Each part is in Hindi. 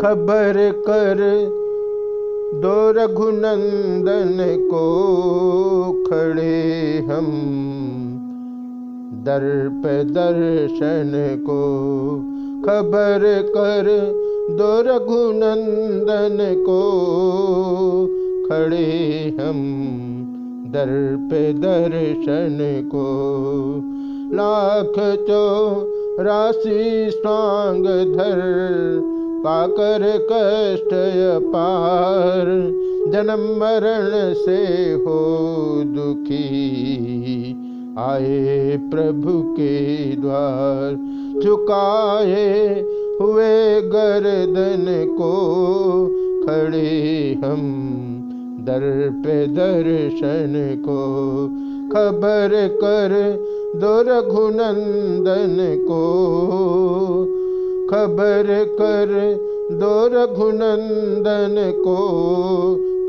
खबर कर दो रघुनंदन को खड़े हम दर्प दर्शन को। खबर कर दो रघुनंदन को खड़े हम दर्प दर्शन को। लाख चौरासी सांग धर पाकर कष्ट अपार जन्म मरण से हो दुखी आए प्रभु के द्वार। झुकाए हुए गर्दन को खड़े हम दर्प दर्शन को। खबर कर दो रघुनंदन को खबर कर दो रघुनंदन को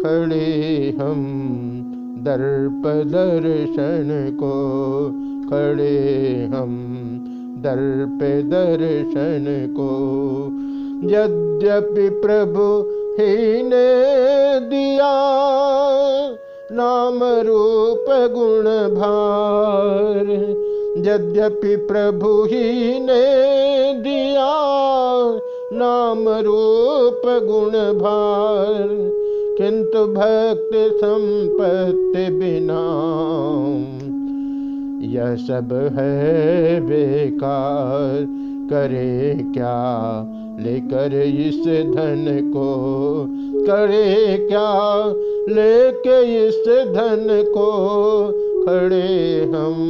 खड़े हम दर्प दर्शन को। खड़े हम दर्प दर्शन को। यद्यपि प्रभु ही ने दिया नाम रूप गुण भार। यद्यपि प्रभु ही ने दिया नाम रूप गुण भार किंतु भक्ति संपत्ति बिना यह सब है बेकार। करे क्या लेकर इस धन को करे क्या लेके इस धन को। खड़े हम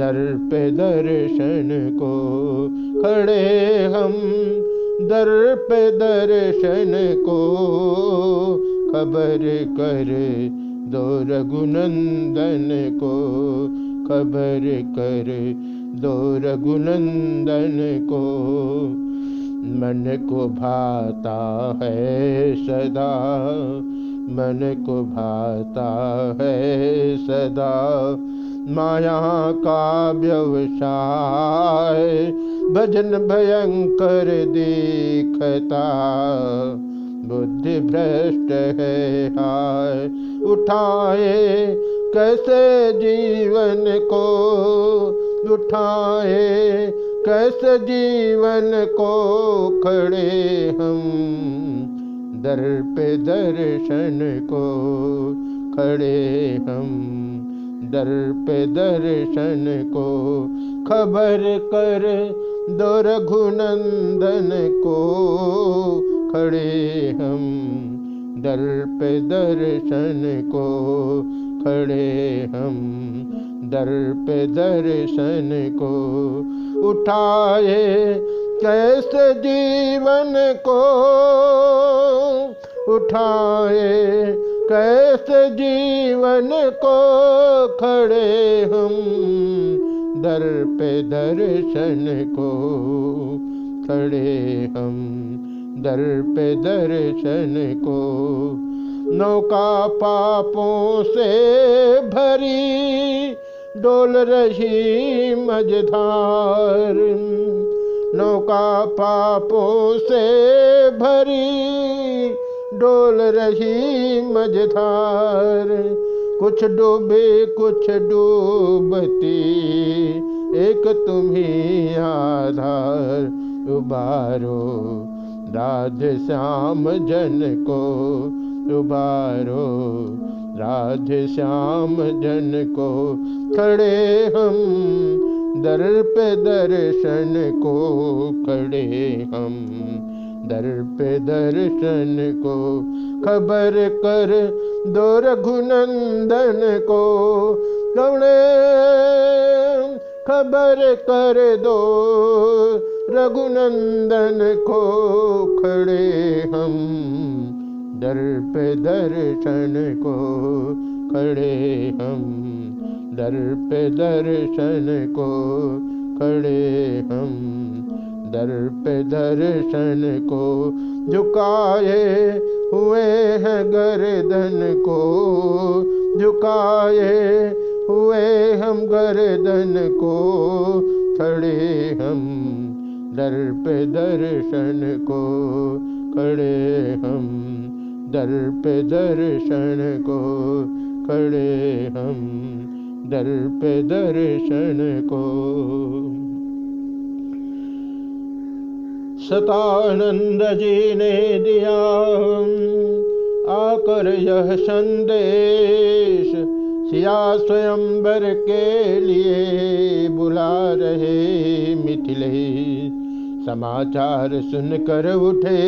दर्प दर्शन को। खड़े हम दर्प दर्शन को। खबर कर दो रघुनंदन को खबर कर दो रघुनंदन को। मन को भाता है सदा मन को भाता है सदा माया का व्यवसाय भजन भयंकर देखता बुद्धि भ्रष्ट है हाय। उठाए कैसे जीवन को उठाए कैसे जीवन को। खड़े हम दर्प दर्शन को खड़े हम दर्प दर्शन को। खबर कर दो रघुनंदन को खड़े हम दर्प दर्शन को। खड़े हम दर्प दर्शन को। उठाए कैसे जीवन को उठाए कैसे जीवन को। खड़े हम दर्प दर्शन को। खड़े हम दर्प दर्शन को। नौका पापों से भरी डोल रही मझधार। नौका पापों से भरी डोल रही मझधार कुछ डूबे कुछ डूबती एक तुम्ही आधार। उबारो राधे श्याम जन को उबारो राधे श्याम जन को। खड़े हम दर्प दर्शन को खड़े हम दर्प दर्शन को। खबर कर दो रघुनंदन को खड़े खबर कर दो रघुनंदन को। खड़े हम दर्प दर्शन को। खड़े हम दर्प दर्शन को। खड़े हम दर्प दर्शन को। झुकाए हुए हैं गर्दन को झुकाए हुए हम गर्दन को। खड़े हम दर पे दर्शन को, खड़े हम दर पे दर्शन को, खड़े हम दर पे दर्शन को। सतानंद जी ने दिया आकर यह संदेश, सिया स्वयंवर के लिए बुला रहे मिथिलेश। समाचार सुनकर उठे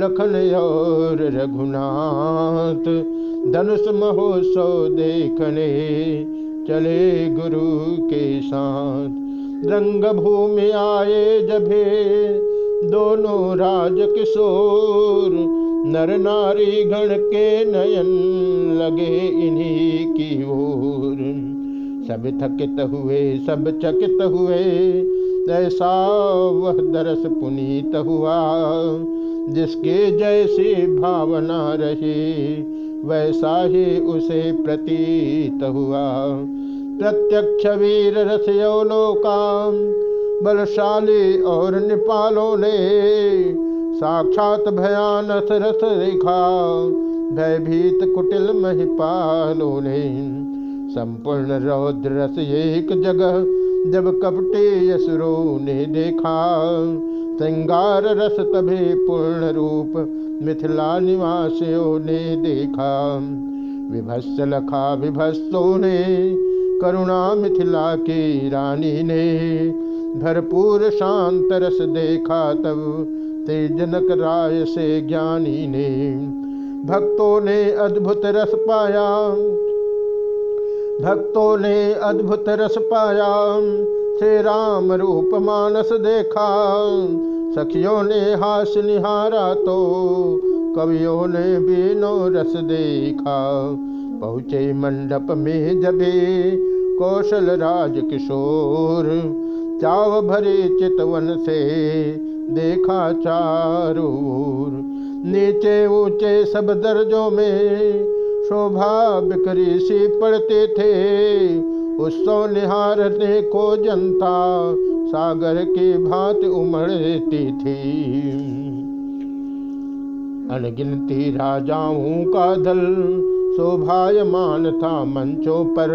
लखन और रघुनाथ, धनुष महोत्सव देखने चले गुरु के साथ। रंगभूमि आए जबे दोनों राज किशोर, नर नारी गण के नयन लगे इन्हीं की ओर। सब थकित हुए सब चकित हुए, ऐसा वह दरस पुनीत हुआ। जिसके जैसी भावना रही वैसा ही उसे प्रतीत हुआ। प्रत्यक्ष वीर रसयोलों का बलशाली और निपालों ने, साक्षात भयानक रस देखा भयभीत कुटिल महिपालों ने। संपूर्ण रौद्र रस एक जगह जब कपटे यसुरों ने देखा, श्रृंगार रस तभी पूर्ण रूप मिथिला निवासियों ने देखा। विभत्स लखा विभत्सों ने, करुणा मिथिला की रानी ने, भरपूर शांत रस देखा तब तेजनक राय से ज्ञानी ने। भक्तों ने अद्भुत रस पाया, भक्तों ने अद्भुत रस पाया, श्री राम रूप मानस देखा। सखियों ने हास निहारा तो कवियों ने बीनो रस देखा। पहुँचे मंडप में जबे कौशल राज किशोर, चाव भरे चितवन से देखा चारूर। नीचे ऊंचे सब दर्जों में शोभा बिखरी सी पड़ते थे, उत्सव निहारने को जनता सागर की भांति उमड़ती थी। अनगिनती राजाओं का दल शोभायमान था मंचों पर,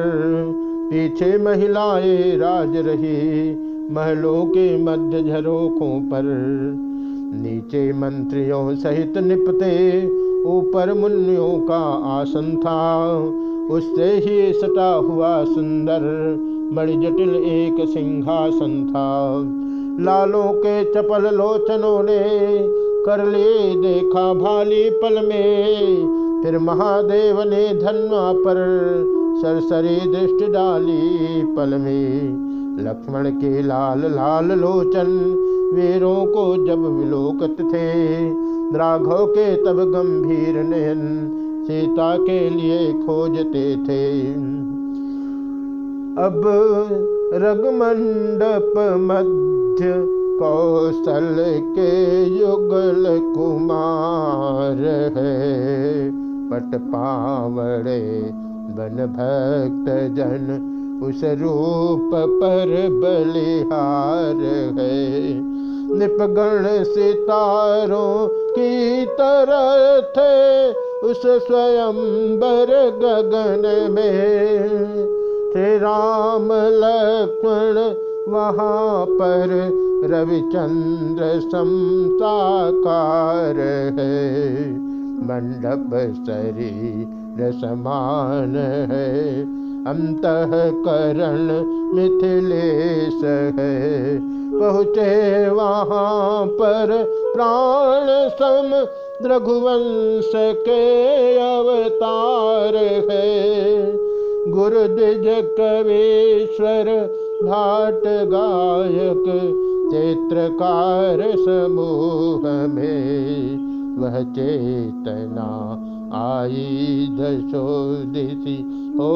पीछे महिलाएं राज रही महलों के मध्य झरोखों पर। नीचे मंत्रियों सहित निपते ऊपर मुनियों का आसन था, उससे ही सटा हुआ सुंदर बड़जटिल एक सिंहासन था। लालों के चपल लोचनों ने कर ले देखा भाली पल में, फिर महादेव ने धन्वा पर सरसरी दृष्टि डाली पल में। लक्ष्मण के लाल लाल लोचन वीरों को जब विलोकत थे, राघव के तब गंभीर नयन सीता के लिए खोजते थे। अब रगमंडप मध्य कौशल के युगल कुमार है, पट पावड़े बन भक्त जन उस रूप पर बलिहार है। निपगण सितारों की तरह थे उस स्वयंवर गगन में, श्री राम लक्ष्मण वहाँ पर रविचंद्र समसाकार है। मंडप शरीर समान है, अंतः करण मिथिलेश है। पहुँचे वहाँ पर प्राण सम रघुवंश के अवतार है। गुरु द्विज कवीश्वर भाट गायक चित्रकार समूह में, वह चेतना आई दशोदिसी हो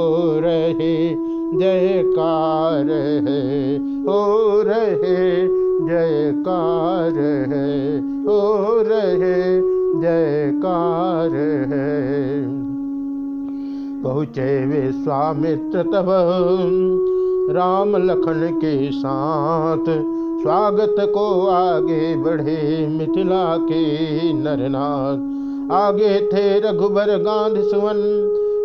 रहे जयकार है, हो रहे जयकार है, हो रहे जयकार है। पहुँचे विश्वामित्र तब राम लखन के साथ स्वागत को आगे बढ़े मिथिला के नरनाथ। आगे थे रघुबर गांध सुवन,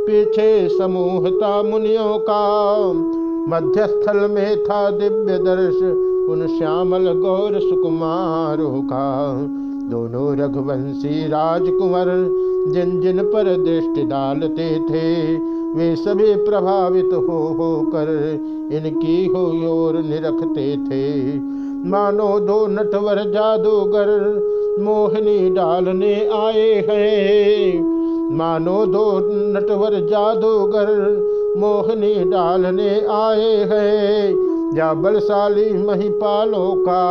पीछे समूह था मुनियों का। मध्यस्थल में था दिव्य दर्श उन श्यामल गौर सुकुमारों का। दोनों रघुवंशी राजकुमार जिन जिन पर दृष्टि डालते थे, वे सभी प्रभावित हो होकर इनकी हो ओर निरखते थे। मानो दो नटवर जादूगर मोहिनी डालने आए हैं, मानो दो नटवर जादूगर मोहिनी डालने आए हैं। या बलशाली महिपालों का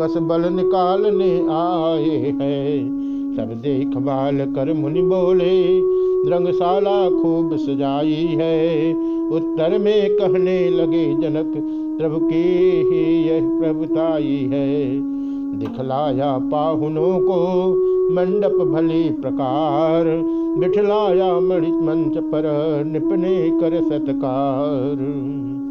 कस बल निकालने आए हैं। सब देखभाल कर मुनि बोले, रंगशाला खूब सजाई है। उत्तर में कहने लगे जनक, प्रभु की ही यह प्रभुताई है। दिखलाया पाहुनों को मंडप भली प्रकार, बिठलाया मणिमंच पर निपने कर सत्कार।